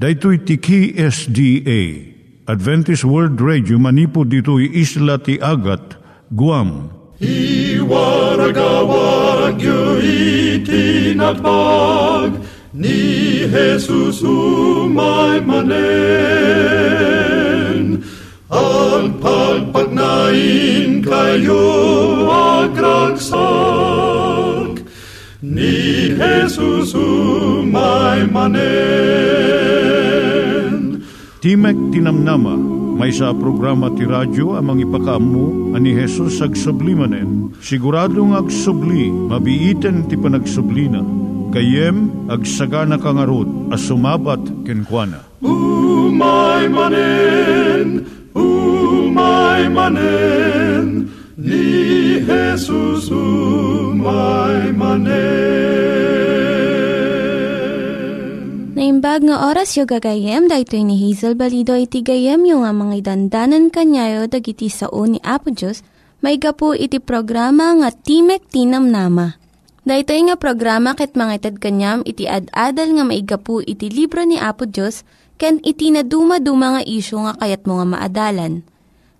Daitui tiki SDA, Adventist World Radio, manipod ditoy isla ti Agat, Guam. I waragawag yu itinatpag, ni Jesus umay manen. Ang pagpagnain kayo agragsak, ni Jesus umay manen. Timek ti Namnama, maysa programa ti radyo amang ipakaammo ani Jesus agsublimanen. Siguradong agsubli, mabiiten ti panagsublina. Kayem agsagana kangarot a sumabat kenkwana. Umay manen, umay manen, ni Jesus umay manen. Naimbag nga oras yung gagayem, dahil ni Hazel Balido iti gagayem yung mga dandanan kanyayo dag iti sao ni Apo Diyos, may gapu iti programa nga Timek ti Namnama. Dahil nga programa kit mga itad kanyam iti ad-adal nga may gapu iti libro ni Apo Diyos, ken iti na dumaduma nga isyo nga kayat mga maadalan.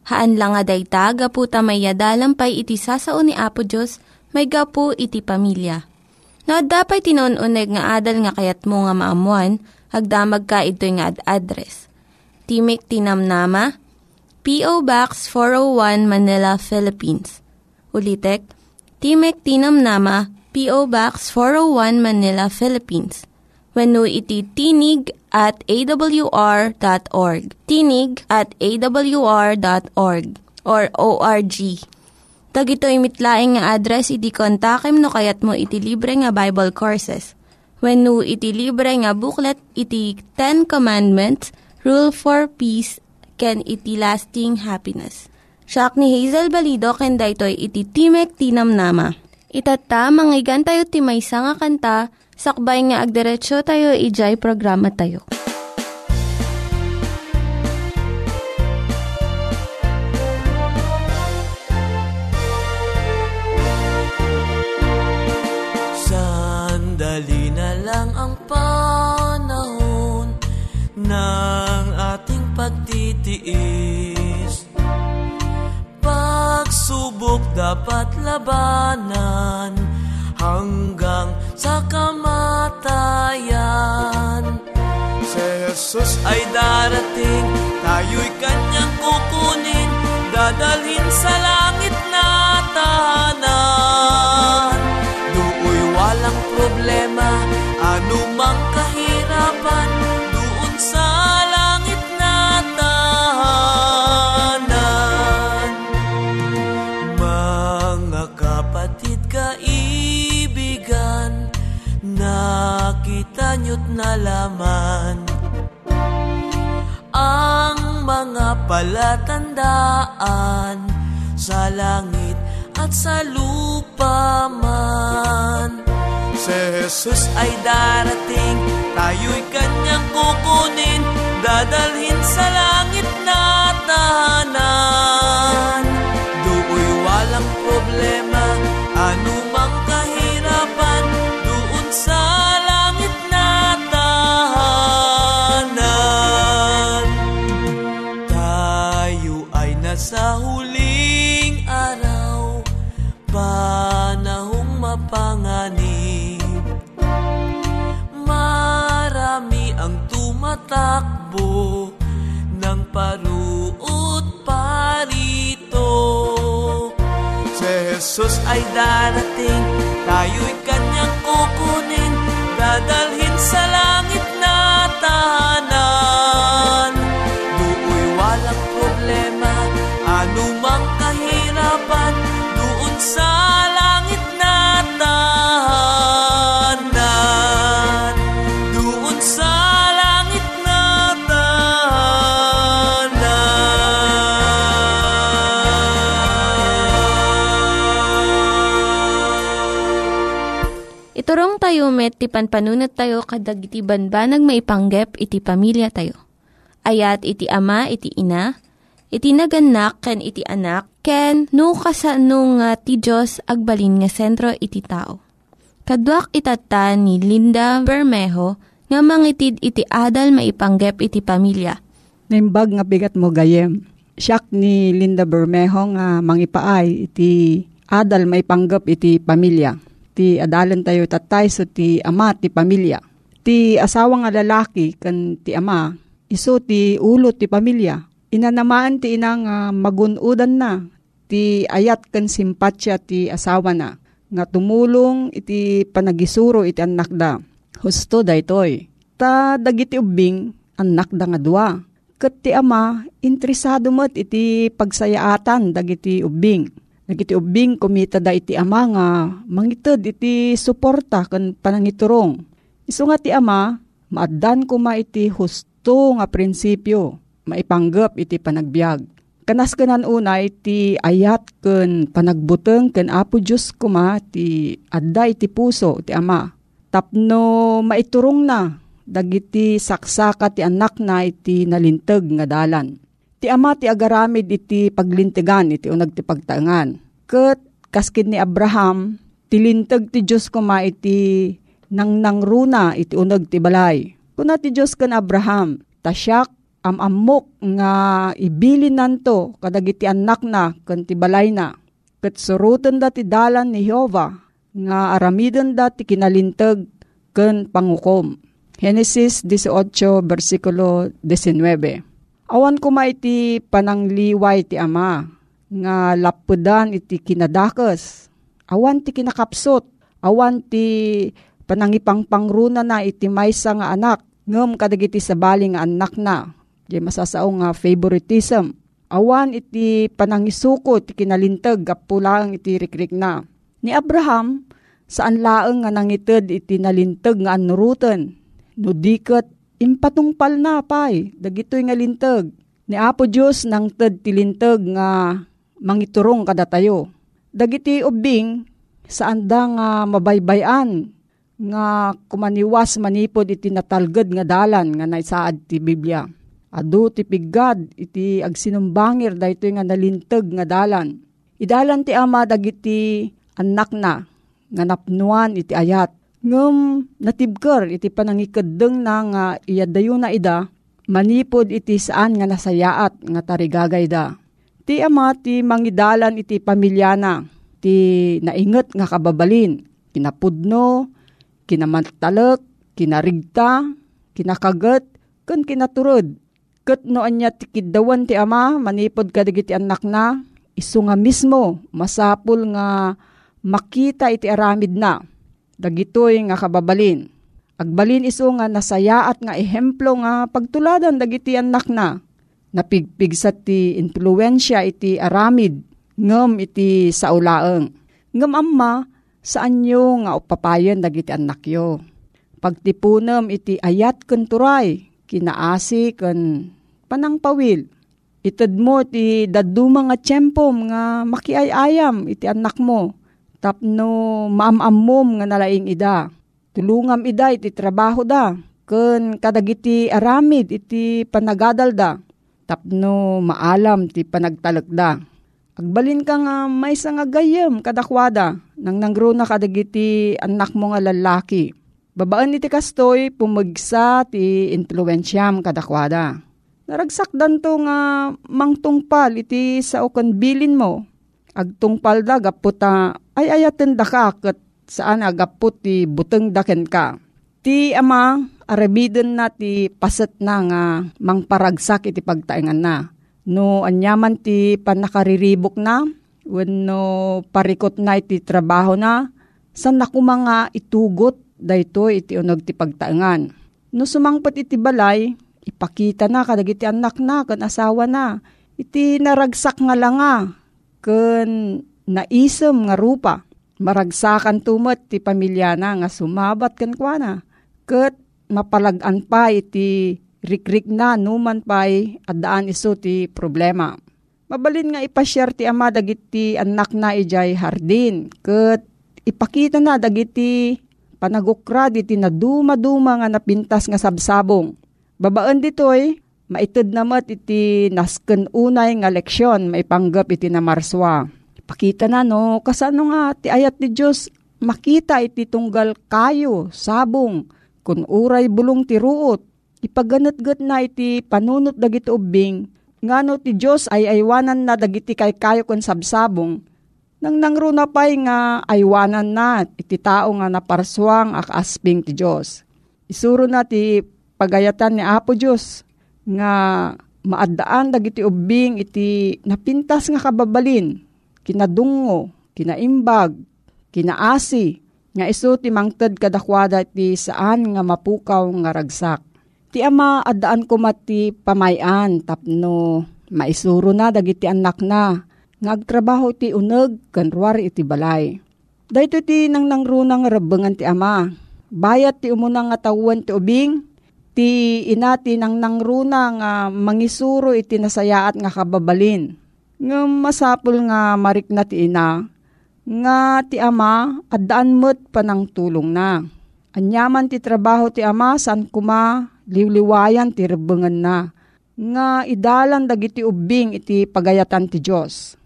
Haan lang nga dayta, gapu tamay adalampay iti sao ni Apo Diyos, may gapu iti pamilya. No, dapat tinon-uneg nga adal nga kayat mo nga maamuan, hagdamag ka ito nga ad-address. Timek ti Namnama, P.O. Box 401 Manila, Philippines. Ulitek, Timek ti Namnama, P.O. Box 401 Manila, Philippines. Wenno iti tinig@awr.org. Tinig@awr.org or ORG. Tag ito'y mitlaing nga address, iti kontakem no kayat mo iti libre nga Bible Courses. Wenno iti libre nga booklet, iti Ten Commandments, Rule for Peace, ken iti Lasting Happiness. Siya ni Hazel Balido, ken daytoy iti Timek ti Namnama. Itata, manggigan tayo timaysa nga kanta, sakbay nga agderetsyo tayo, ijay programa tayo. Dali na lang ang panahon ng ating pagtitiis. Pagsubok dapat labanan hanggang sa kamatayan. Si Jesus ay darating, tayo'y kanyang kukunin, dadalhin sa langit na tahanan. Walang problema, anumang kahirapan, doon sa langit na tahanan. Mga kapatid, kaibigan, nakita nyo't nalaman ang mga palatandaan sa langit at sa lupa man. Si Jesus ay darating, tayo'y kanyang kukunin, dadalhin sa langit na tahanan. Do'y walang problema, anumang kahirapan, doon sa langit na tahanan. Tayo ay nasa huling araw, panahong mapanganib. Ang tumatakbo ng paruot parito. Si Jesus ay darating, tayo'y kanyang kukunin, dadalhin sa langit na tahanan. Do'y walang problema, anumang kahirapan, doon sa langit na tahanan. Doon sa turong tayo met, ti panpanunat tayo kadag iti banbanag maipanggep iti pamilya tayo. Ayat iti ama, iti ina, iti naganak, ken iti anak, ken no kasano nga ti Diyos agbalin nga sentro iti tao. Kaduak itata ni Linda Bermejo nga mangitid iti adal maipanggep iti pamilya. Naimbag nga bigat mo gayem. Siak ni Linda Bermejo nga mangipaay iti adal maipanggep iti pamilya. Ti adalan tayo tatay so ti ama ti pamilya. Ti asawa nga lalaki kan ti ama iso ti ulo ti pamilya. Inanamaan ti inang magunudan na ti ayat kan simpatsya ti asawa na nga tumulong iti panagisuro iti anak da. Husto daytoy. Ta dagiti ubing anak da nga dua. Ket ti ama interesado met iti pagsayaatan dagiti ubing. Dagiti ubing kumita da iti ama nga mangited iti suporta ken panangiturong. Isu nga ti ama maaddan kuma iti husto nga prinsipyo maipanggep iti panagbiag. Kanas kanan una iti ayat ken panagbuteng ken Apo Dios kuma ti adda iti puso ti ama. Tapno maiturong na dagiti saksaka ti anak na iti nalinteg nga dalan. Ti ama ti agaramid iti paglintegan iti unag ti pagtaengan. Ket kaskin ni Abraham tilinteg ti Dios kuma iti nangnangruna iti unag ti balay. Kuna ti Dios ken Abraham tasyak amamok nga ibilin nanto kadagiti anak na ken ti balay na ket suruten da ti dalan ni Jehova nga aramiden da ti kinalinteg ken pangukom. Genesis 18 versikulo 19. Awan kuma iti panangliway ti ama nga lappudan iti kinadakes. Awan ti kinakapsot, awan ti panangipangpangruna na iti maysa nga anak ngem kadagiti sabali nga anak na. Di masasaong nga favoritism. Awan iti panangisuko iti kinalinteg gapulang iti rikrik na. Ni Abraham, saan laeng nga nangited iti nalinteg nga anuruten. Nudiket, impatungpal na pay, dagitoy nga linteg. Ni Apo Dios nangted ti linteg nga mangiturong kada tayo. Dagiti ubing, saan da nga mabaybayan nga kumaniwas manipod iti natalged nga dalan nga naisaad ti Biblia. Adu ti piggad iti agsinumbangir daytoy nga nalinteg nga dalan. Idalan ti ama dagiti anak na nga napnuan iti ayat. Ngem natibker iti panangikeddeng na nga iyadayo na ida manipod iti saan nga nasayaat nga tarigagay da. Ti ama ti mangidalan iti pamilyana ti nainget nga kababalin. Kinapudno, kinamantalek, kinarigta, kinakaget, ken kinaturod. Ket noan niya ti kiddawan ti ama manipod kadagiti anak na isu nga mismo masapul nga makita iti aramid na dagitoy nga kababalin. Agbalin isu nga nasayaat nga ehemplo nga pagtuladan dagiti anak na napigpigsat ti influensya iti aramid ngem iti saulaeng. Ngem amma saan nyo nga upapayan dagiti anak yo. Pagtipunem iti ayat ken turay kinaasi ken panangpawil. Ited mo iti daduma nga tiyempo nga makiayayam iti anak mo. Tapno maam-ammom nga nalaing ida. Tulungam ida iti trabaho da. Ken kadagiti aramid iti panagadal da. Tapno maalam ti panagtalek da. Agbalin ka nga maysa nga gayem kadakwada nang nangruna kadagiti anak mo nga lalaki. Babaan iti kastoy pumagsa ti influensyam kadakwada. Naragsak danto nga mangtungpal iti sao kanbilin mo. Agtungpal da gaputa ay ayaten da ka ket saan agaput ti buteng daken ka. Ti ama aramiden na ti paset na nga mangparagsak iti pagtaengan na. No anyaman ti panakariribok na wenno parikot na iti trabaho na san nakuma nga itugot daytoy iti unog ti pagtaengan. No sumangpot iti balay ipakita na kadagiti anak na ken asawa na iti naragsak nga langa ken naisem nga rupa. Maragsakan tumet ti pamilya na nga sumabat ken kuana ket mapalag-an pa iti rikrik na numan pay addaan isu ti problema. Mabalin nga ipasyar ti ama dagiti anak na ijay hardin ket ipakita na dagiti panagukra iti naduma-duma nga napintas nga sabsabong. Babaan ditoy, maited namat iti nasken unay nga leksyon maipanggap iti na marswa. Pakita na no, kasano nga ti ayat ni Diyos makita iti tunggal kayo, sabong, kun uray bulong ti ruot, ipaganatgat na iti panunot dagiti ubing, ngano ti Diyos ay aywanan na dagiti kaykayo kun sabsabong, nang nangruna pa'y nga aywanan na iti tao nga naparsuang akasping ti Diyos. Isuro na ti pagayatan ni Apo Diyos nga maadaan dagiti ubing iti napintas nga kababalin, kinadungo, kinaimbag, kinaasi, nga iso ti mangted kadakwada iti saan nga mapukaw nga ragsak. Ti ama adaan ko mati pamayan tapno maisuro na dagiti anak na ngagtrabaho ti uneg ken ruari iti balay. Dayto ti nangrunang rebengan ti ama. Bayat ti umunang nga tawon ti ubing, ti ina ti nangrunang mangisuro iti nasayaat nga kababalin. Nga masapul nga marikna ti ina, nga ti ama addaan met panang tulong na. Anyaman ti trabaho ti ama san kuma liwliwayan ti rebengan na. Nga idalan dagiti ubing iti pagayatan ti Diyos.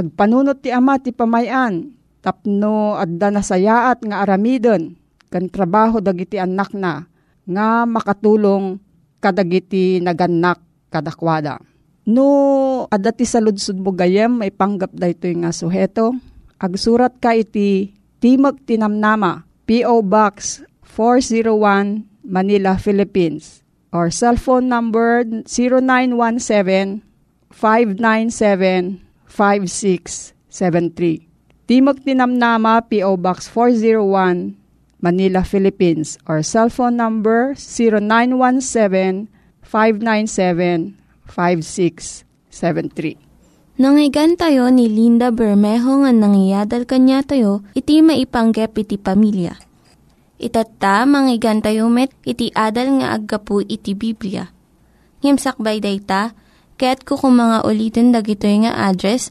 Agpanunot ti ama ti pamayan, tapno adda nasayaat nga aramiden, kan trabaho dagiti anak na, nga makatulong kadagiti naganak kadakwada. No adda ti saludsud mo gayem, may panggap daytoy nga suheto, agsurat ka iti Timek ti Namnama, P.O. Box 401, Manila, Philippines, or cellphone number 0917-597-5673. Timek ti Namnama, P.O. Box 401, Manila, Philippines, or cellphone number 0917-597-5673. Nangyigan tayo ni Linda Bermejo nga nangyadal kanya tayo, iti maipanggep iti pamilya. Itata, manggigan tayo met, iti adal nga aggapu iti Biblia. Ngimsakbay dayta, kaya't kukumanga ulitin dagito nga address,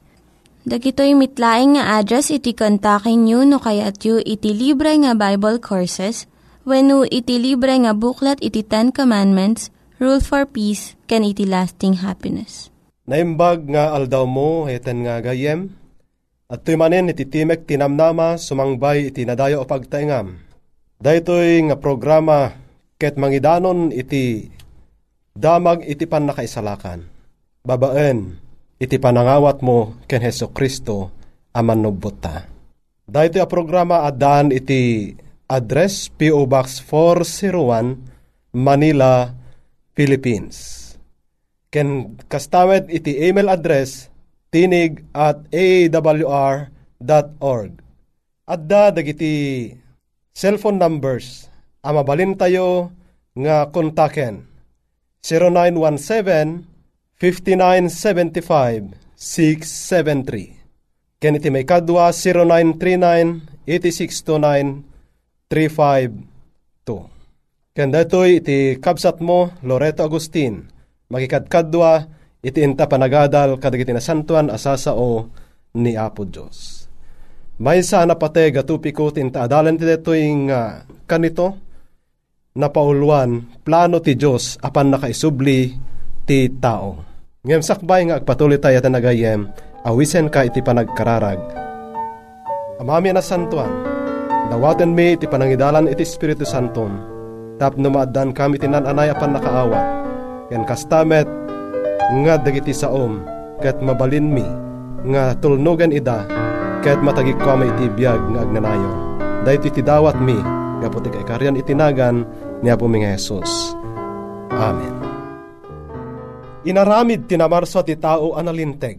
Dagitoy mitlaing nga address iti kontakin nyo no kayat yu iti libre nga Bible Courses wenno iti libre nga buklat iti Ten Commandments, Rule for Peace, ken iti Lasting Happiness. Naimbag nga aldaw mo, heten nga gayem, at tuy manen iti Timek ti Namnama, sumangbay iti nadayo o pagtaingam. Daytoy nga programa ket mangidanon iti damag iti pannakaisalakan. Babaen, iti panangawat mo ken Hesu Kristo amanubot ta. Daytoy a programa addan iti address P.O. Box 401 Manila, Philippines. Ken kastawet iti email address tinig@awr.org. Adda dagiti cellphone numbers amabalin tayo nga kontaken 0917-5975-673. Ken iti may kadwa 0939-8629-352. Ken datoy iti kabsat mo Loreto Agustin. Makikadkadwa iti inta panagadal kadagiti na santuan asasao ni Apo Dios. May sana pati gatupiko tinta adalan ti detoy nga kanito napauluan plano ti Diyos apan nakaisubli ti tao. Ngem sakbay nga agpatuloy tayo at nagayem awisen ka iti panagkararag. Amami na santuan, dawaten mi iti panangidalan iti Espiritu Santum tapno maaddan kami tinananay apan nakaawat ken kastamet nga dagiti saom ket mabalin mi nga tulnogan ida ket matagik ko may itibiyag nga agnanayon. Dahil iti dawat mi, kaputik ay karyan itinagan ni Apuming Jesus. Amen. Inaramid tinamarso ti tao analinteg.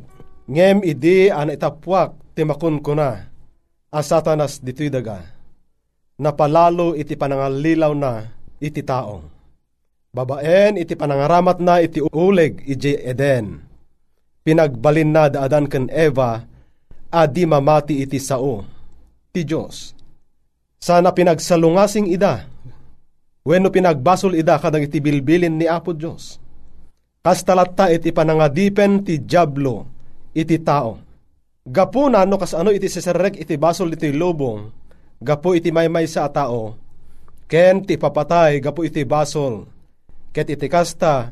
Ngem idi an itapwak timakun ko na. As Satanas dito'y daga. Napalalo iti panangalilaw na iti taong. Babaen iti panangaramat na iti uleg iji Eden. Pinagbalin na daadan ken Eva adi mamati iti sao, ti Diyos. Sana pinagsalungasing ida, wenno pinagbasol ida kadag iti bilbilin ni Apo Diyos. Kas talata iti panangadipen ti diablo iti tao. Gapuna no kasano iti siserek iti basol iti lobo, gapu iti maymay sa tao, ken ti papatay gapu iti basol, ket iti kasta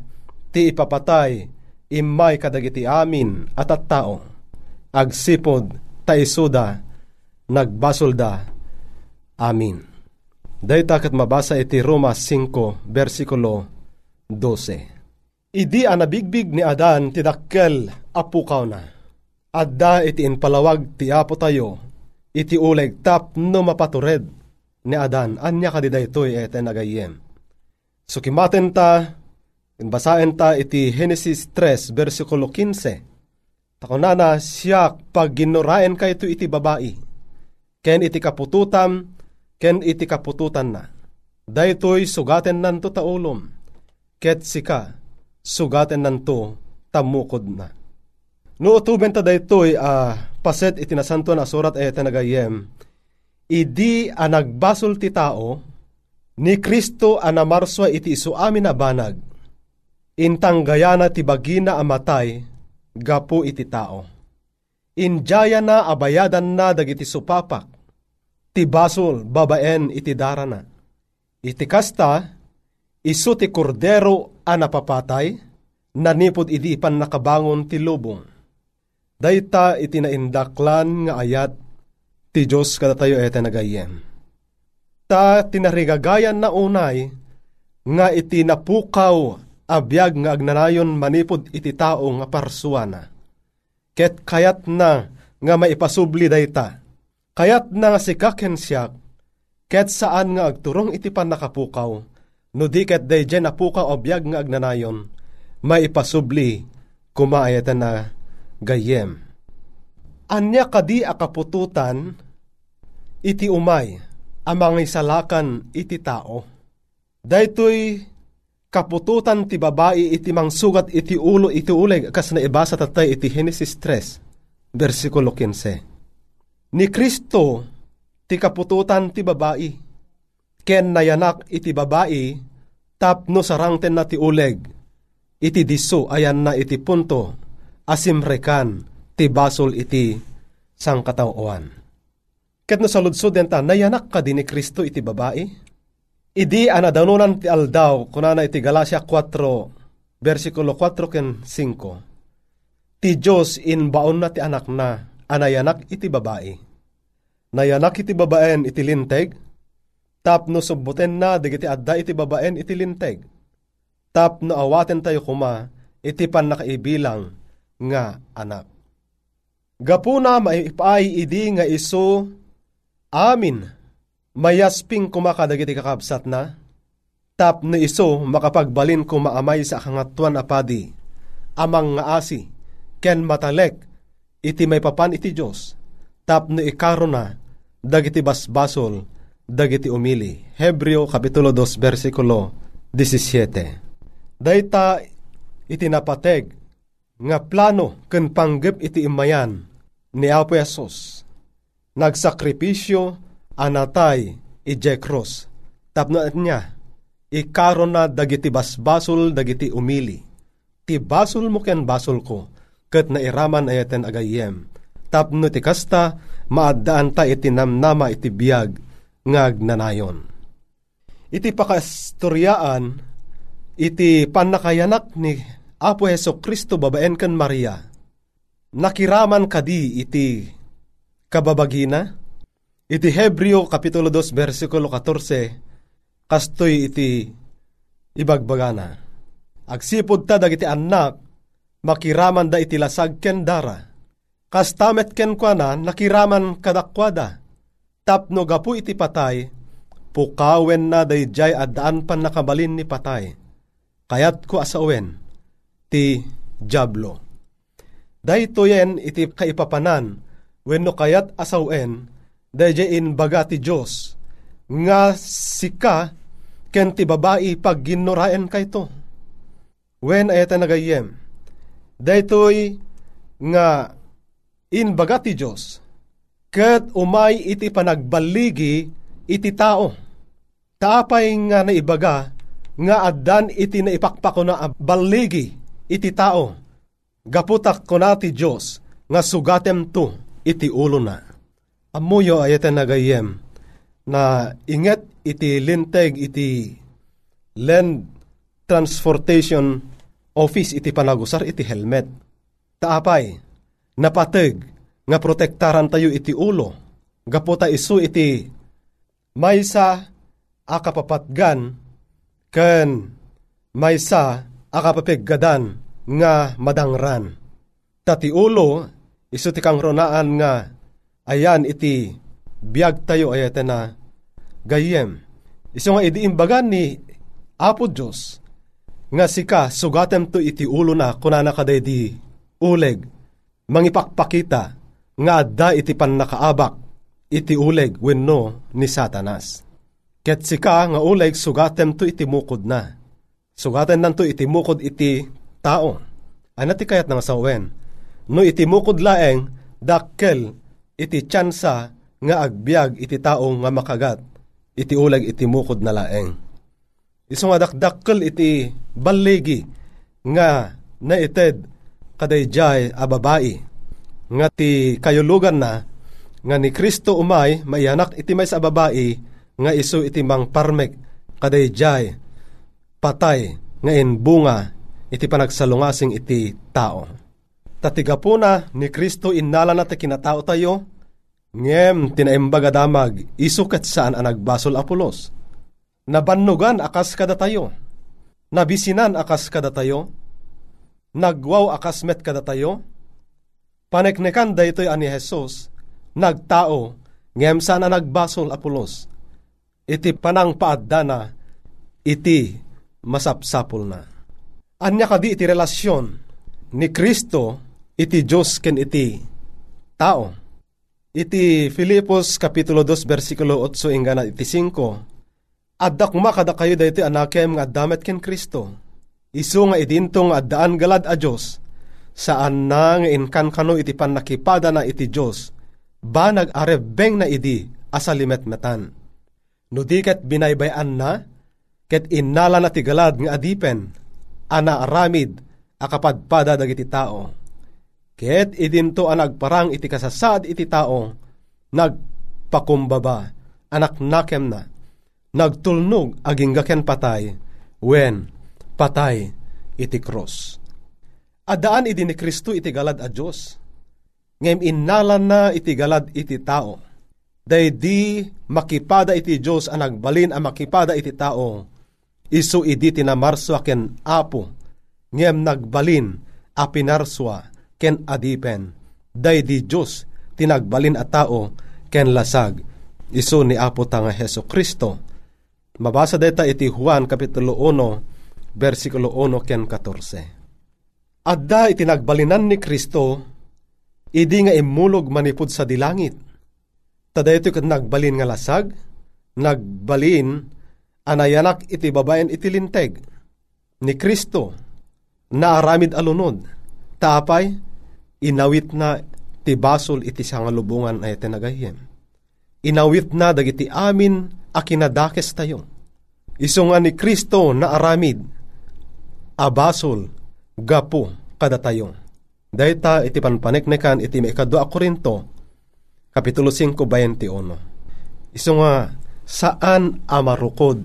ti ipapatay imay kadagiti amin at tao. Agsipod taisuda nagbasolda. Amin. Dayta ket mabasa iti Roma 5 bersikulo 12. Idi anabigbig ni Adan tidakkel apukaw na. Adda iti inpalawag ti apo tayo, iti uleg tap no mapatured ni Adan, anya kadidaytoy eten agayem. So kimaten ta, basaen ta iti Genesis 3 bersikulo 15. Takunana siya pagginuraen kayto iti babae, ken iti kapututam, ken iti kapututan na. Daytoy sugaten nanto taulom, ket sika sugaten nanto tamukod na. No tubenta daytoy paset itinasanto na surat ay tanagayem. Idi a nagbasol ti tao ni Kristo anamarswa iti isu amin na banag. Intanggayana ti bagina amatay gapu iti tao. Injaya na abayadan na dagiti supapak ti basol babaen iti darana. Iti kasta isu ti kordero anapapatay, nanipod idi pan nakabangon ti lubong. Dayta iti naindaklan nga ayat ti Diyos kadatayo ete nagayem. Ta tinarigagayan na unay nga iti napukaw abyag nga agnanayon manipod iti tao nga parsuana. Ket kayat na nga maipasubli dayta. Kayat na nga sikaken siyak. Ket saan nga agturong iti pan nakapukaw. No diket day dyan apuka o biyag nga agnanayon, maipasubli kumaayatan na gayem. Anya kadi akapututan, iti umay, amang isalakan iti tao. Daytoy kapututan ti babae iti mangsugat iti ulo iti uleg, kas naibasa tatay iti Genesis 3, bersikulo 15. Ni Kristo, ti kapututan ti babae, ken nayanak iti babae, tapno sarangten na ti uleg, iti diso ayan na iti punto, asimrekan ti basol iti sangkatauan. Ket no saludso denta, nayanak ka din ni Kristo iti babae? Idi anadanunan ti aldaw, kunana iti Galatia 4, bersikulo 4 ken 5. Ti Diyos inbaon na ti anak na, anayanak iti babae. Nayanak iti babaen iti linteg, tapno subbuten na digiti adda iti babaen iti linteg. Tapno awaten tayo kuma iti pannakaibilang nga anak. Gapuna maipay idi nga iso amin mayasping kumakadagiti kakabsat na. Tapno iso makapagbalin kumaamay sa kangatwan apadi amang nga asi ken matalek iti maypapan iti Dios. Tapno ikarona dagiti basbasol dagiti umili. Hebreo kapitulo 2 bersikulo 17. Dayta itinapateg nga plano ken panggep iti imayan ni Apo Jesus. Nagsakripisyo anatay ije cross. Tapno niya ikaron na dagiti basbasol dagiti umili. Ti basol mo ken basol ko ket nairaman ayaten agayem. Tapno ti kasta maaddaan ta iti namnama iti biag ngagnanayon. Iti pakastoryaan, iti panakayanak ni Apo Hesukristo babaen ken Maria, nakiraman kadi iti kababagina, iti Hebreo kapitulo 2 bersikulo 14, kastoy iti ibagbagana. Agsipod ta dagiti anak, makiraman da iti lasag ken dara, kastamet ken kuana, nakiraman kadakwada, tapno gapu iti patay, pukawen na dayjay addaan pan nakabalin ni patay. Kayat ko asawen ti diablo. Daytoyen iti kaipapanan wenno kayat asawen dayjay inbaga ti Dios nga sika ken ti babae pagginuraen kayto. Wen ayatan nagayem. Daytoy nga inbaga ti Dios ket umay iti panagbaligi iti tao. Taapay nga naibaga nga addan iti naipakpako na baligi iti tao, gaputak ko na ti Diyos, nga sugatem to, iti ulo na. Amuyo ayete nagayem, na inget iti linteg iti Land Transportation Office iti panagusar iti helmet. Taapay, napateg, nga protektaran tayo iti ulo, gaputa isu iti maysa akapapatgan, ken maysa akapapiggadan, nga madangran. Tati ulo, isu ti kang ronaan nga, ayan iti biag tayo ayate na gayem. Isu nga idiimbagan ni Apo Diyos, nga sika sugatem to iti ulo na, kunana kaday di uleg, mangipakpakita, nga da iti pannakaabak, iti uleg, wenno ni Satanas. Ket sika nga uleg, sugatem to iti mukod na. Sugaten nanto iti mukod iti tao. Anati kayat nga sawen, no iti mukod laeng, dakkel iti tsansa, nga agbiag iti tao nga makagat, iti uleg iti mukod na laeng. Isu nga dakdakkel iti baligi nga naited kadayjay a babae nga ti kayulugan na nga ni Kristo umay maianak iti maysa a babae nga isu iti mangparmek kadayjay patay nga inbunga iti panagsalungasing iti tao. Tatigapuna ni Kristo innala na ti kinatao tayo ngem tinaimbaga damag isu ket saan a nagbasol apulos. Nabannugan akas kada tayo, nabisinan akas kada tayo, nagwaw akas met kada tayo, paneknekan daytoy ani Jesus, nagtao, ngem sana nagbasol apulos, iti panang paaddana, iti masapsapol na. Anya kadi iti relasyon ni Kristo, iti Diyos ken iti tao. Iti Filipos kapitulo 2 versikulo 8 ingana iti 5, adda kumakada kayo daytoy anakem nga addamet ken Kristo. Isu nga idintong addaan galad a Dios saan na nga inkankano iti pannakipada na iti Dios banag arebeng na idi asalimetmetan. No di ket binaybayan na ket innala na ti galad nga adipen ana aramid akapadpada dagiti tao. Ket idinto a nagparang iti kasasaad iti tao nagpakumbaba anak nakem na. Nagtulnog aginggaken patay, wen patay iti cross. Adaan idi ni Kristo iti galad a Diyos, ngem innalan na iti galad iti tao. Daydi makipada iti Diyos ang nagbalin ang makipada iti tao, isu idi tinamarswa ken apo, ngem nagbalin a pinarswa ken adipen. Daydi Diyos tinagbalin a tao ken lasag, isu ni apo tanga Heso Kristo. Mabasa deta iti Juan kapitulo 1 versikulo 1 ken 14. Adda iti nagbalinan ni Kristo idi nga imulog manipud sa dilangit. Tadayto ket nagbalin nga lasag, nagbalin anayanak iti babaen iti linteg ni Kristo na aramid alunod. Taapay inawit na ti basol iti sangalubungan ay tenagayem. Inawit na dagiti amin akinadakes tayo. Isu nga ni Kristo na aramid, abasol, gapo, kada tayo. Dayta iti panpaneknekan iti maikadua Korinto, kapitulo 5:21. Isu nga, saan amarukod,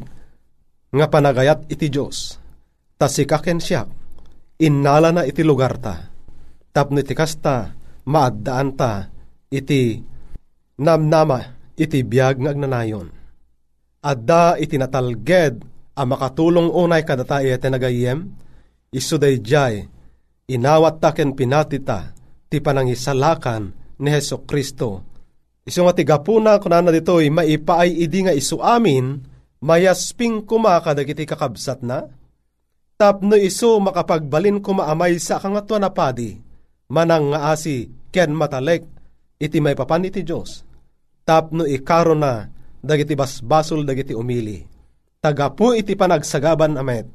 nga panagayat iti Diyos, tasikaken siya, innala na iti lugar ta, tapno iti kasta, maaddaan ta, iti namnama, iti biyag nga agnanayon. Adda iti natalged a makatulong unay kadata iti nagayem, isu dayjay inawat ta ken pinatita ti panangisalakan ni Heso Kristo. Isu nga ti gapuna kunana ditoy maipaay idi nga isu amin mayasping kuma kadagiti kakabsat na tapno isu makapagbalin kuma amay sa kangatwa na padi manang nga asi ken matalek iti maipapan iti Dios tapno ikaro na dagiti basbasol dagiti umili. Tagapu iti panagsagaban amet,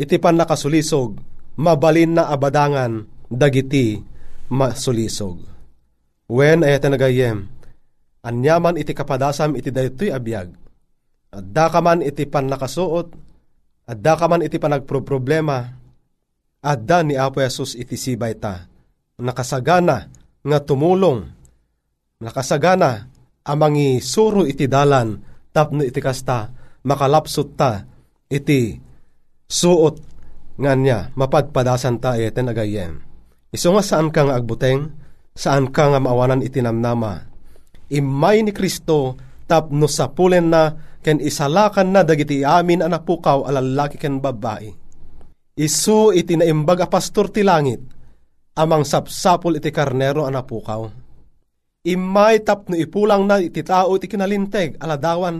iti pannakasulisog, mabalin na abadangan dagiti masulisog. Wen ayat nagayem, anyaman iti kapadasam iti daytoy abiyag. Adda ka man iti pannakasuot, adda ka man iti panagproproblema, Adda ni Apo Jesus iti sibay ta. Nakasagana nga tumulong. Nakasagana amangi suru iti dalan tapno iti kasta makalapsot ta iti suot nga niya mapadpadasan ta iten agayem. Isu nga saan ka nga agbuteng, saan ka nga maawanan iti namnama. Imay ni Kristo tapno sapulen na ken isalakan na dagiti amin anapukaw alalaki ken babae. Isu iti naimbag a pastor ti langit amang sapsapol iti karnero anapukaw. Imay tapno ipulang na iti tao iti kinalinteg aladawan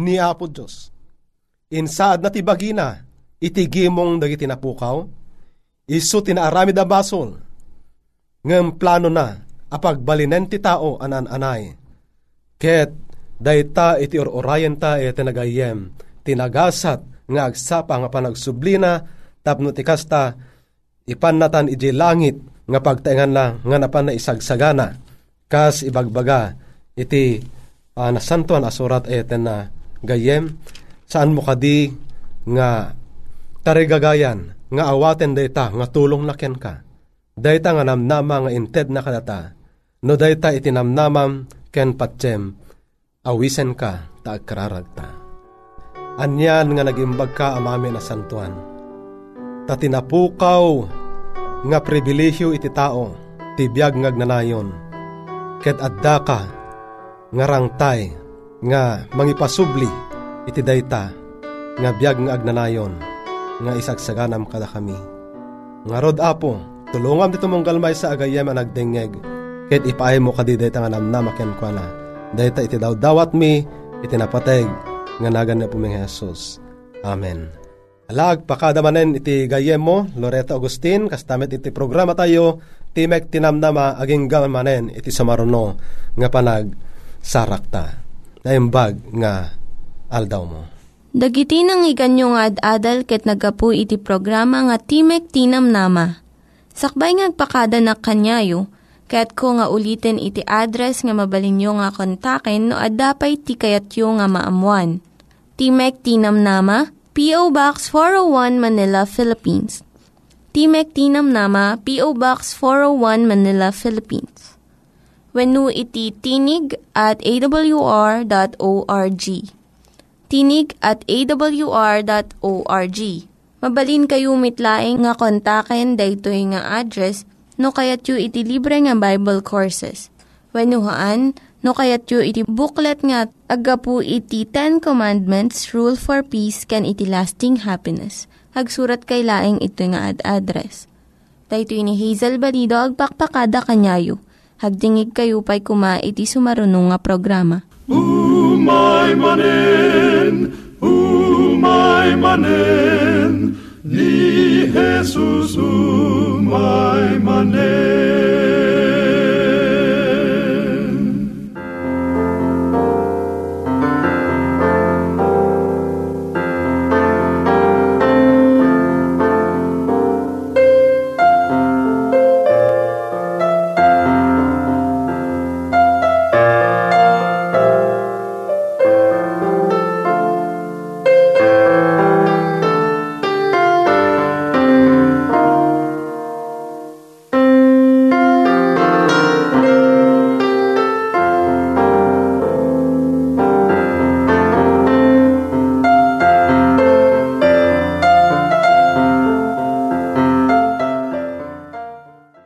ni Apo Dios. Insaad na ti bagina iti gimong dagiti napukaw. Isu tinaaramid a basol ngem plano na apagbalinen ti tao anan-anay. Ket dayta iti or-orayen ta iti nagayem, tinagasat nga agsapa nga panagsublina, tapno ti kasta ipannatan iti langit nga pagtaengan na nga napan na isagsagana, kas ibagbaga iti nasantuan asurat iti na gayem, saan mo kadi nga tarigagayan nga awaten dayta nga tulong naken ka. Dayta nga namnama nga inted na kadata, no dayta iti namnamam ken patsem. Awisen ka, taagkararag ta. Anyan nga nagimbag ka amamin na santuan. Tatinapukaw nga pribilehyo iti tao, tibiyag ngagnanayon. Ket adda ka, nga rangtay, nga mangipasubli iti dayta, nga biyag ngagnanayon, nga isagsaganam kada kami. Nga rod Apo, tulungam dito mong galmay sa agayem ang nagdengeg, ket ipaay mo kadi dayta nga namnamaken ko na. Dayta iti dawdawat mi, iti napateg, nga nagan na puming Jesus. Amen. Alag, pakadamanen iti gayem mo, Loreto Agustin, kastamit iti programa tayo, Timek ti Namnama, aging gamanen iti samaruno, nga panag sarakta. Naimbag nga aldaw mo. Dagiti nang iganyo nga ad-adal ket nagapu iti programa nga Timek ti Namnama. Sakbay ngagpakada na kanyayo, kaya't ko nga ulitin iti address nga mabalinyo nga kontaken no addapay ti kayatyo nga maamuan. Timek ti Namnama, P.O. Box 401 Manila, Philippines. Timek ti Namnama, P.O. Box 401 Manila, Philippines. Wenno iti tinig@awr.org. Tinig@awr.org. Mabalin kayo mitlaing nga kontaken daytoy nga address no kayat yu iti libre nga Bible Courses. Wenuhaan, no kayat yu iti booklet nga agapu iti 10 Commandments, Rule for Peace, can iti lasting happiness. Hagsurat kay laing ito nga ad-address. Daytoy ni Hazel Balido, agpakpakada kanyayo. Hagdingig kayo pa'y kuma iti sumarunong nga programa. Umay manen, ni Jesus umay.